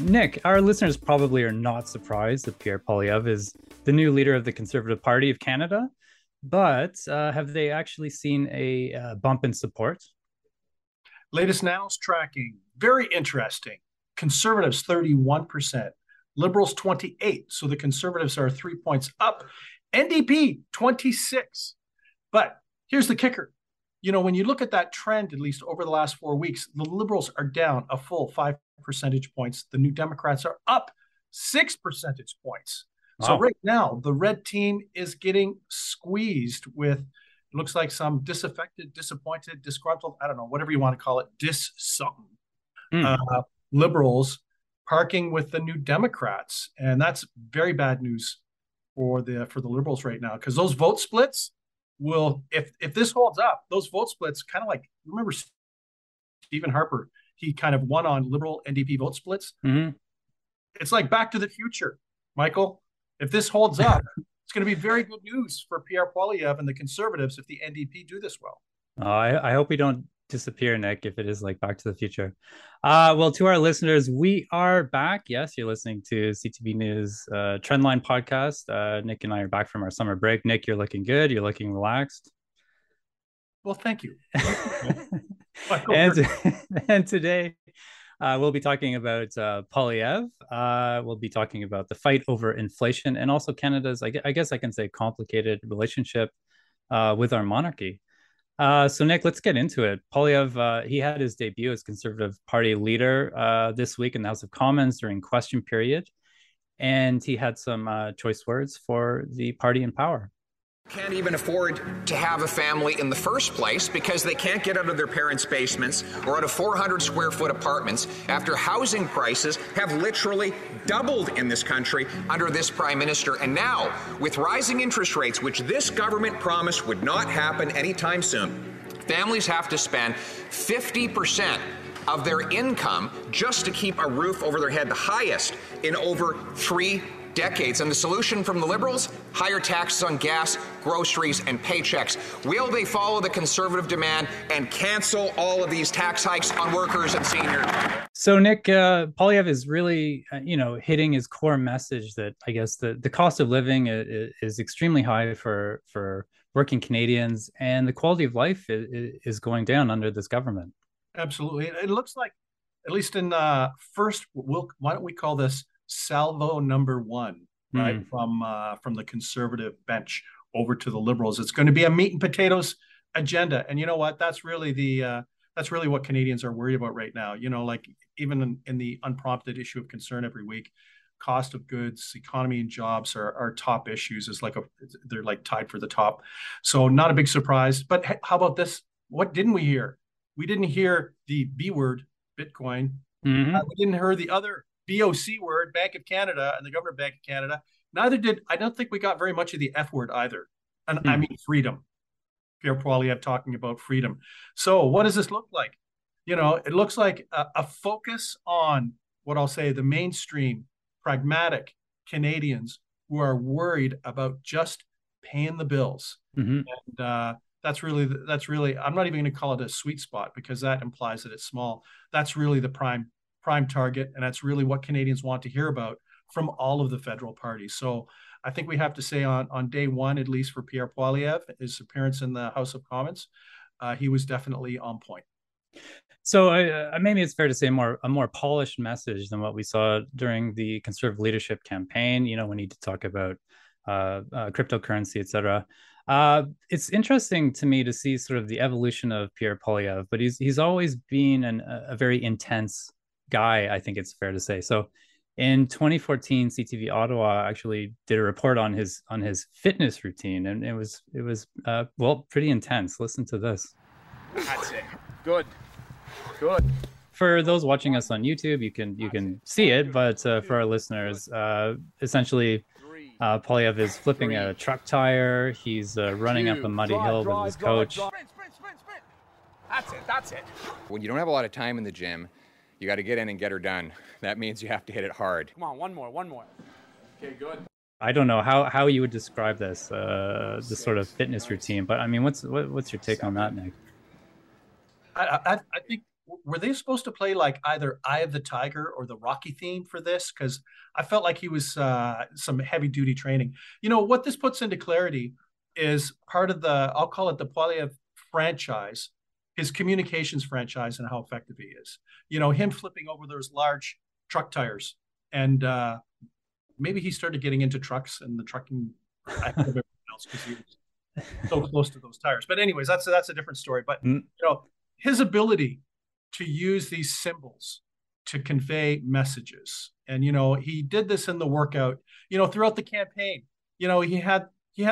Nick, our listeners probably are not surprised that Pierre Poilievre is the new leader of the Conservative Party of Canada, but have they actually seen a bump in support? Latest Now's tracking, very interesting. Conservatives, 31%. Liberals, 28%. So the Conservatives are 3 points up. NDP, 26%. But here's the kicker. You know, when you look at that trend, at least over the last 4 weeks, the Liberals are down a full 5 percentage points. The New Democrats are up 6 percentage points. Wow. So right now, the red team is getting squeezed with, it looks like, some disaffected, disappointed, disgruntled, I don't know, whatever you want to call it, dis-something, Liberals parking with the New Democrats. And that's very bad news for the Liberals right now, because those vote splits will, if this holds up, those vote splits, kind of like, remember Stephen Harper, he kind of won on Liberal NDP vote splits. Mm-hmm. It's like Back to the Future, Michael. If this holds up, it's going to be very good news for Pierre Poilievre and the Conservatives if the NDP do this well. I hope we don't disappear, Nick, if it is like Back to the Future. Well, to our listeners, we are back. Yes, you're listening to CTV News Trendline podcast. Nick and I are back from our summer break. Nick, you're looking good. You're looking relaxed. Well, thank you. And today we'll be talking about Poilievre. We'll be talking about the fight over inflation and also Canada's, I guess I can say, complicated relationship with our monarchy. So, Nick, let's get into it. Poilievre, he had his debut as Conservative Party leader this week in the House of Commons during question period. And he had some choice words for the party in power. Can't even afford to have a family in the first place because they can't get out of their parents' basements or out of 400 square foot apartments after housing prices have literally doubled in this country under this prime minister. And now, with rising interest rates, which this government promised would not happen anytime soon, families have to spend 50% of their income just to keep a roof over their head, the highest in over 3 decades. And the solution from the Liberals? Higher taxes on gas, groceries, and paychecks. Will they follow the Conservative demand and cancel all of these tax hikes on workers and seniors? So, Nick, Poilievre is really, hitting his core message that I guess the cost of living is extremely high for working Canadians, and the quality of life is going down under this government. Absolutely. It looks like, at least in why don't we call this salvo number one, right? From the Conservative bench over to the Liberals. It's going to be a meat and potatoes agenda, and you know what? That's really that's really what Canadians are worried about right now. You know, like even in the unprompted issue of concern every week, cost of goods, economy, and jobs are top issues. They're like tied for the top. So not a big surprise. But how about this? What didn't we hear? We didn't hear the B word, Bitcoin. Mm-hmm. We didn't hear the other BOC word, Bank of Canada, and the Governor of Bank of Canada. I don't think we got very much of the F word either. And I mean freedom. Pierre Poilievre talking about freedom. So what does this look like? You know, it looks like a focus on what I'll say the mainstream, pragmatic Canadians who are worried about just paying the bills. Mm-hmm. And that's really, I'm not even going to call it a sweet spot because that implies that it's small. That's really the prime target, and that's really what Canadians want to hear about from all of the federal parties. So I think we have to say on day one, at least for Pierre Poilievre, his appearance in the House of Commons, he was definitely on point. So maybe it's fair to say a more polished message than what we saw during the Conservative leadership campaign. You know, we need to talk about cryptocurrency, etc. It's interesting to me to see sort of the evolution of Pierre Poilievre, but he's always been a very intense guy, I think it's fair to say. So in 2014, CTV Ottawa actually did a report on his fitness routine, and it was pretty intense. Listen to this. That's it. Good. For those watching us on YouTube, you can see it, but for our listeners, essentially Poilievre is flipping a truck tire. He's running up a muddy hill with his coach. Sprint. That's it. When you don't have a lot of time in the gym, you got to get in and get her done. That means you have to hit it hard. Come on, one more. Okay, good. I don't know how you would describe this, this sort of fitness routine, but I mean, what's your take on that, Nick? I think were they supposed to play like either Eye of the Tiger or the Rocky theme for this? Because I felt like he was some heavy duty training. You know, what this puts into clarity is part of the, I'll call it the Poilievre franchise, his communications franchise and how effective he is. You know, him flipping over those large truck tires, and maybe he started getting into trucks and the trucking act of everyone else because he was so close to those tires. But anyways, that's a different story. But you know, his ability to use these symbols to convey messages, and you know, he did this in the workout. You know, throughout the campaign, you know, he had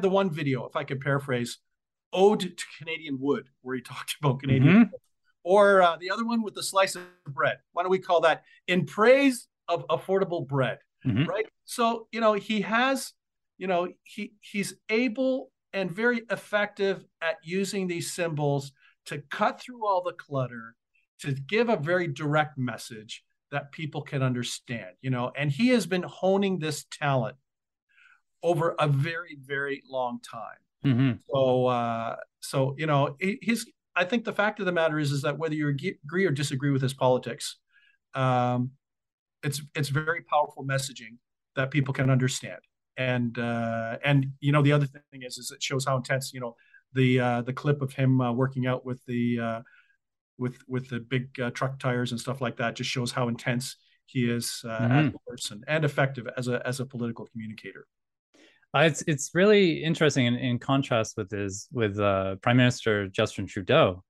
the one video, if I could paraphrase, Ode to Canadian Wood, where he talked about Canadian wood. Or the other one with the slice of bread. Why don't we call that In Praise of Affordable Bread, right? So, you know, he has, you know, he's able and very effective at using these symbols to cut through all the clutter, to give a very direct message that people can understand, you know, and he has been honing this talent over a very, very long time. So, so you know, his, I think the fact of the matter is that whether you agree or disagree with his politics, it's very powerful messaging that people can understand. And you know, the other thing is it shows how intense, you know, the clip of him working out with the with the big truck tires and stuff like that just shows how intense he is as a person and effective as a political communicator. It's really interesting in contrast with his Prime Minister Justin Trudeau,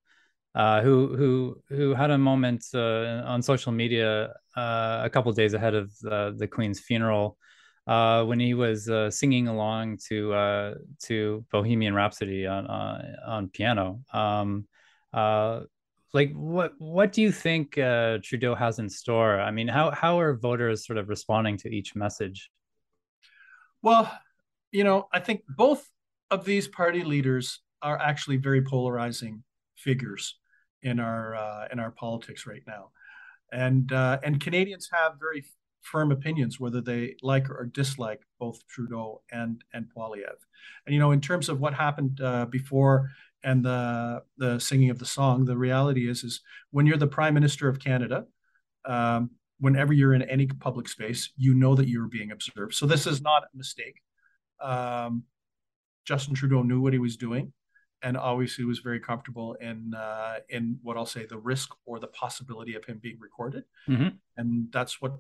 who had a moment on social media a couple of days ahead of the Queen's funeral when he was singing along to Bohemian Rhapsody on piano. Like what do you think Trudeau has in store? I mean, how are voters sort of responding to each message? Well, you know, I think both of these party leaders are actually very polarizing figures in our politics right now, and Canadians have very firm opinions whether they like or dislike both Trudeau and Poilievre. And you know, in terms of what happened before and the singing of the song, the reality is when you're the Prime Minister of Canada, whenever you're in any public space, you know that you're being observed. So this is not a mistake. Justin Trudeau knew what he was doing, and obviously was very comfortable in what I'll say the risk or the possibility of him being recorded, and that's what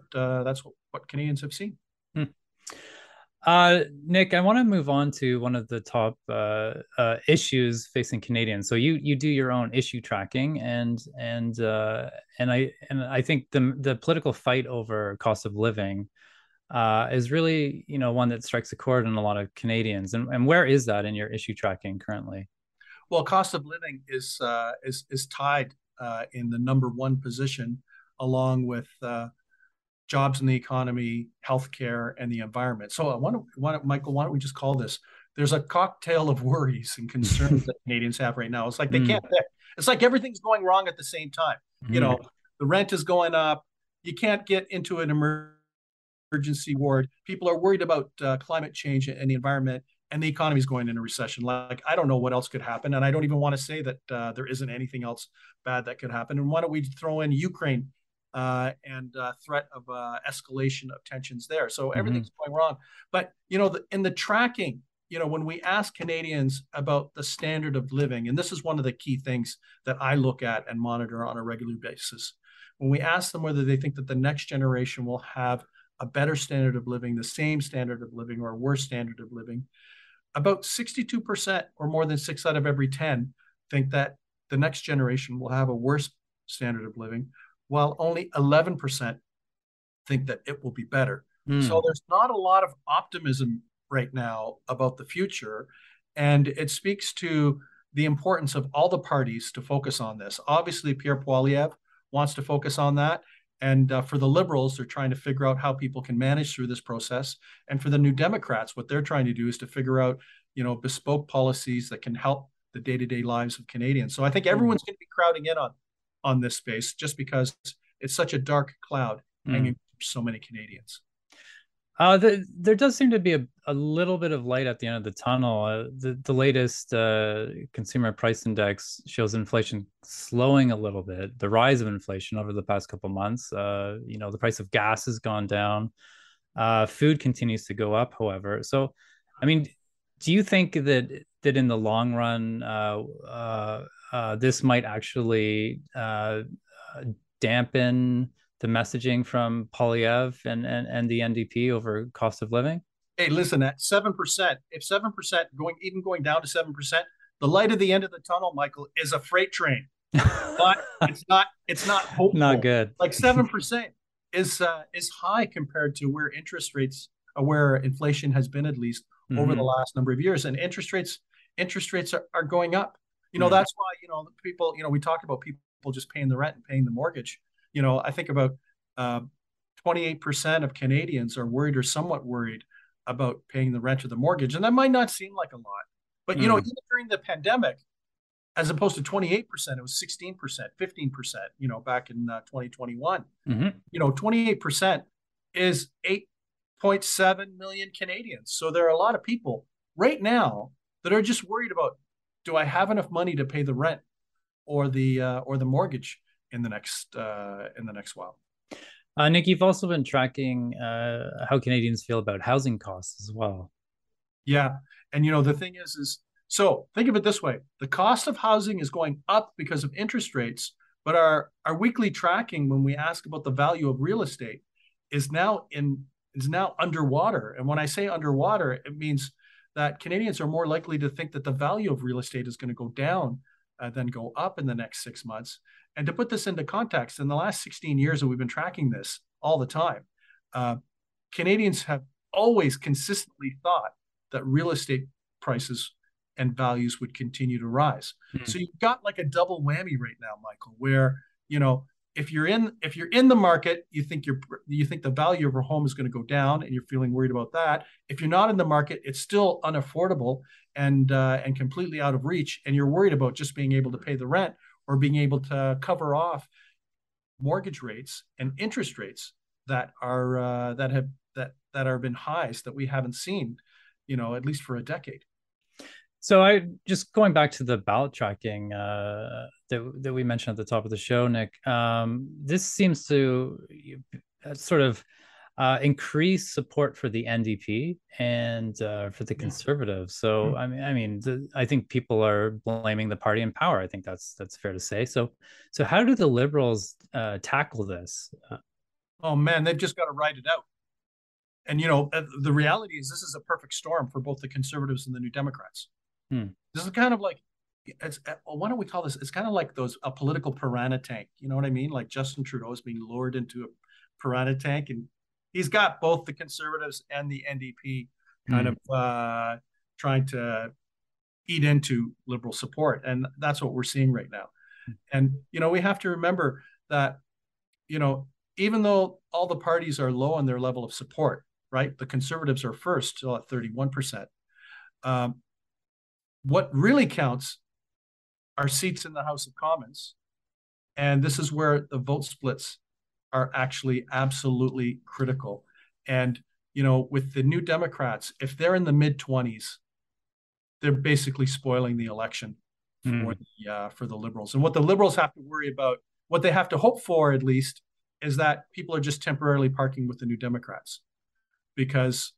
Canadians have seen. Nick, I want to move on to one of the top issues facing Canadians. So you do your own issue tracking, and I think the political fight over cost of living is really, you know, one that strikes a chord in a lot of Canadians. And where is that in your issue tracking currently? Well, cost of living is tied in the #1 position, along with jobs in the economy, healthcare, and the environment. So I want to, Michael, why don't we just call this? There's a cocktail of worries and concerns that Canadians have right now. It's like they can't. It's like everything's going wrong at the same time. You know, the rent is going up. You can't get into an emergency ward. People are worried about climate change and the environment, and the economy is going into recession. Like, I don't know what else could happen. And I don't even want to say that there isn't anything else bad that could happen. And why don't we throw in Ukraine and threat of escalation of tensions there. So everything's going wrong. But, you know, in the tracking, you know, when we ask Canadians about the standard of living, and this is one of the key things that I look at and monitor on a regular basis, when we ask them whether they think that the next generation will have a better standard of living, the same standard of living, or a worse standard of living, about 62% or more than 6 out of every 10 think that the next generation will have a worse standard of living, while only 11% think that it will be better. So there's not a lot of optimism right now about the future. And it speaks to the importance of all the parties to focus on this. Obviously, Pierre Poilievre wants to focus on that. And for the Liberals, they're trying to figure out how people can manage through this process. And for the New Democrats, what they're trying to do is to figure out, you know, bespoke policies that can help the day-to-day lives of Canadians. So I think everyone's going to be crowding in on this space just because it's such a dark cloud hanging over so many Canadians. There does seem to be a little bit of light at the end of the tunnel. The latest consumer price index shows inflation slowing a little bit, the rise of inflation over the past couple months. The price of gas has gone down. Food continues to go up, however. So, I mean, do you think that in the long run, this might actually dampen the messaging from Poilievre and the NDP over cost of living? Hey, listen, at 7%, if 7% going down to 7%, the light at the end of the tunnel, Michael, is a freight train, but it's not hopeful. Not good. Like 7% is high compared to where interest rates, where inflation has been, at least over the last number of years. And interest rates are going up. That's why, people, we talk about people just paying the rent and paying the mortgage. I think about 28% of Canadians are worried or somewhat worried about paying the rent or the mortgage. And that might not seem like a lot, but, even during the pandemic, as opposed to 28%, it was 16%, 15%, back in 2021, 28% is 8.7 million Canadians. So there are a lot of people right now that are just worried about, do I have enough money to pay the rent or the mortgage in the next while? Nick, you've also been tracking how Canadians feel about housing costs as well. Yeah. And, the thing is so think of it this way. The cost of housing is going up because of interest rates, but our weekly tracking, when we ask about the value of real estate, is now underwater. And when I say underwater, it means that Canadians are more likely to think that the value of real estate is going to go down than go up in the next 6 months. And to put this into context, in the last 16 years that we've been tracking this all the time, Canadians have always consistently thought that real estate prices and values would continue to rise. So you've got like a double whammy right now, Michael, where, if you're in the market, you think the value of a home is going to go down, and you're feeling worried about that. If you're not in the market, it's still unaffordable and completely out of reach, and you're worried about just being able to pay the rent or being able to cover off mortgage rates and interest rates that have been highs that we haven't seen, at least for a decade. So I just going back to the ballot tracking that we mentioned at the top of the show, Nick, this seems to sort of increase support for the NDP and for the Conservatives. So, I think people are blaming the party in power. I think that's fair to say. So how do the Liberals tackle this? Oh, man, they've just got to ride it out. And, the reality is this is a perfect storm for both the Conservatives and the New Democrats. This is kind of like, why don't we call this? It's kind of like a political piranha tank. You know what I mean? Like Justin Trudeau is being lured into a piranha tank, and he's got both the Conservatives and the NDP kind of trying to eat into Liberal support. And that's what we're seeing right now. And, we have to remember that, even though all the parties are low on their level of support, right? The Conservatives are first, still at 31%. What really counts are seats in the House of Commons. And this is where the vote splits are actually absolutely critical. And, with the New Democrats, if they're in the mid-20s, they're basically spoiling the election for the Liberals. And what the Liberals have to worry about, what they have to hope for at least, is that people are just temporarily parking with the New Democrats. Because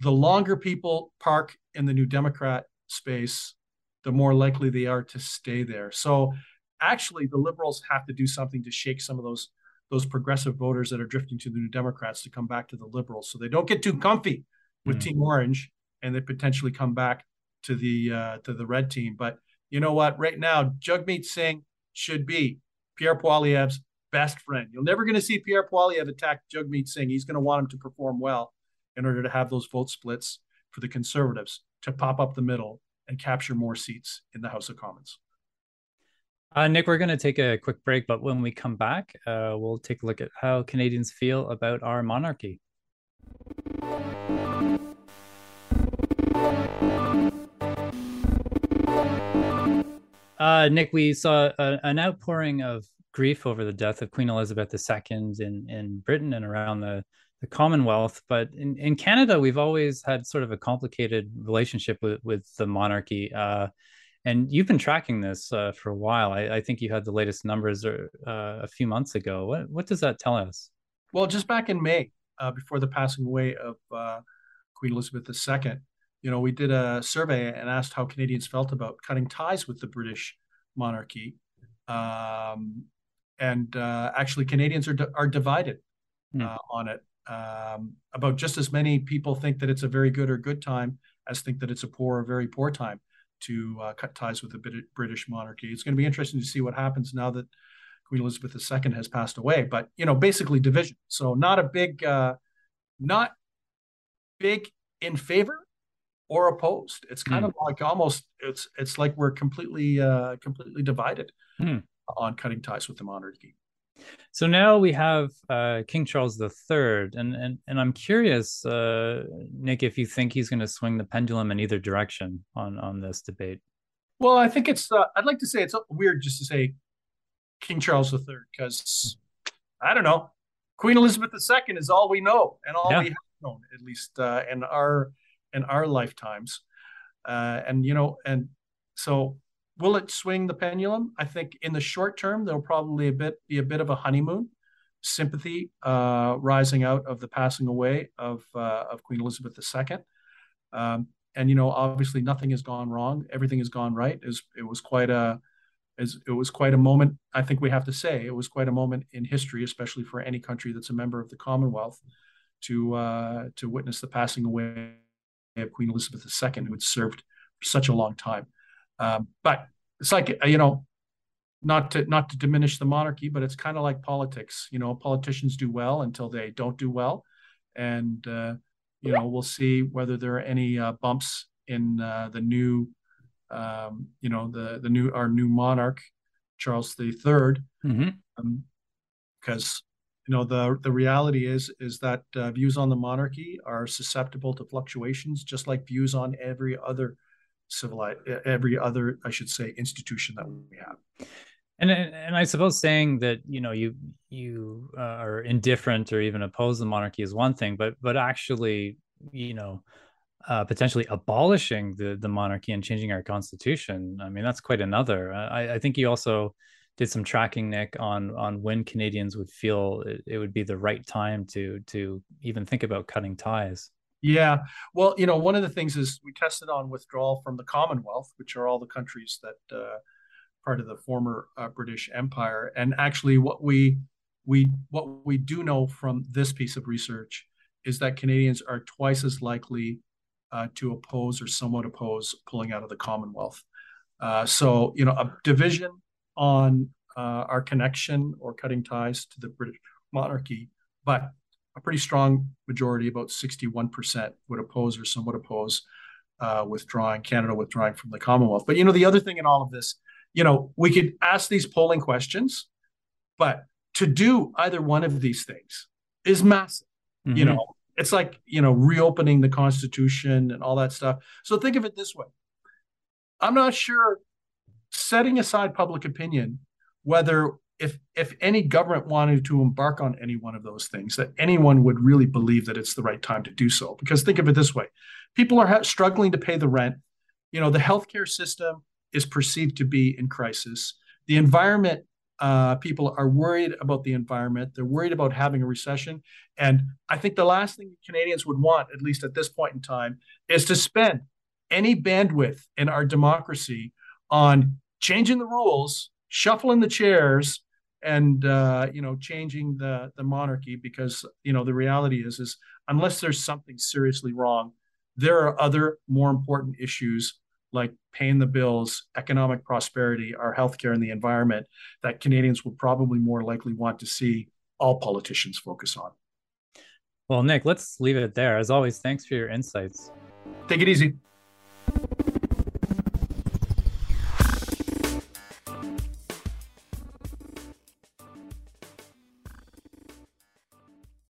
the longer people park in the New Democrat space, the more likely they are to stay there. So actually the Liberals have to do something to shake some of those progressive voters that are drifting to the New Democrats to come back to the Liberals, so they don't get too comfy with Team Orange and they potentially come back to the red team. But you know what, right now Jagmeet Singh should be Pierre Poilievre's best friend. You're never going to see Pierre Poilievre attack Jagmeet Singh. He's going to want him to perform well in order to have those vote splits for the Conservatives to pop up the middle and capture more seats in the House of Commons. Nick, we're going to take a quick break, but when we come back, we'll take a look at how Canadians feel about our monarchy. Nick, we saw an outpouring of grief over the death of Queen Elizabeth II in Britain and around the the Commonwealth. But in Canada, we've always had sort of a complicated relationship with the monarchy. And you've been tracking this for a while. I think you had the latest numbers a few months ago. What does that tell us? Well, just back in May, before the passing away of Queen Elizabeth II, we did a survey and asked how Canadians felt about cutting ties with the British monarchy. Actually, Canadians are divided on it. About just as many people think that it's a very good or good time as think that it's a poor or very poor time to cut ties with the British monarchy. It's going to be interesting to see what happens now that Queen Elizabeth II has passed away. But, basically division. So not big in favor or opposed. It's kind of like almost it's like we're completely divided on cutting ties with the monarchy. So now we have King Charles III, and I'm curious, Nick, if you think he's going to swing the pendulum in either direction on this debate. Well, I think it's I'd like to say it's weird just to say King Charles III, because I don't know, Queen Elizabeth II is all we know and all we have known, at least in our lifetimes, and so. Will it swing the pendulum? I think in the short term, there'll probably be a bit of a honeymoon, sympathy rising out of the passing away of Queen Elizabeth II. Obviously nothing has gone wrong. Everything has gone right. It was quite a moment. I think we have to say it was quite a moment in history, especially for any country that's a member of the Commonwealth, to witness the passing away of Queen Elizabeth II, who had served for such a long time. But it's like, not to diminish the monarchy, but it's kind of like politics. Politicians do well until they don't do well. And, we'll see whether there are any bumps in the new, our new monarch, Charles III. Because, the reality is that views on the monarchy are susceptible to fluctuations, just like views on every other institution that we have. And I suppose saying that you are indifferent or even oppose the monarchy is one thing, but actually potentially abolishing the monarchy and changing our constitution, I mean, that's quite another. I think you also did some tracking, Nick, on when Canadians would feel it would be the right time to even think about cutting ties. Yeah. Well, one of the things is we tested on withdrawal from the Commonwealth, which are all the countries that part of the former British Empire. And actually what we do know from this piece of research is that Canadians are twice as likely to oppose or somewhat oppose pulling out of the Commonwealth. So, a division on our connection or cutting ties to the British monarchy, but a pretty strong majority, about 61%, would oppose or somewhat oppose Canada withdrawing from the Commonwealth. But, the other thing in all of this, we could ask these polling questions, but to do either one of these things is massive. It's like, reopening the Constitution and all that stuff. So think of it this way. I'm not sure, setting aside public opinion, whether if any government wanted to embark on any one of those things, that anyone would really believe that it's the right time to do so. Because think of it this way. People are struggling to pay the rent. The healthcare system is perceived to be in crisis. The environment, people are worried about the environment. They're worried about having a recession. And I think the last thing Canadians would want, at least at this point in time, is to spend any bandwidth in our democracy on changing the rules, shuffling the chairs, and changing the monarchy, because the reality is unless there's something seriously wrong, there are other more important issues like paying the bills, economic prosperity, our healthcare, and the environment that Canadians will probably more likely want to see all politicians focus on. Well, Nick, let's leave it there. As always, thanks for your insights. Take it easy.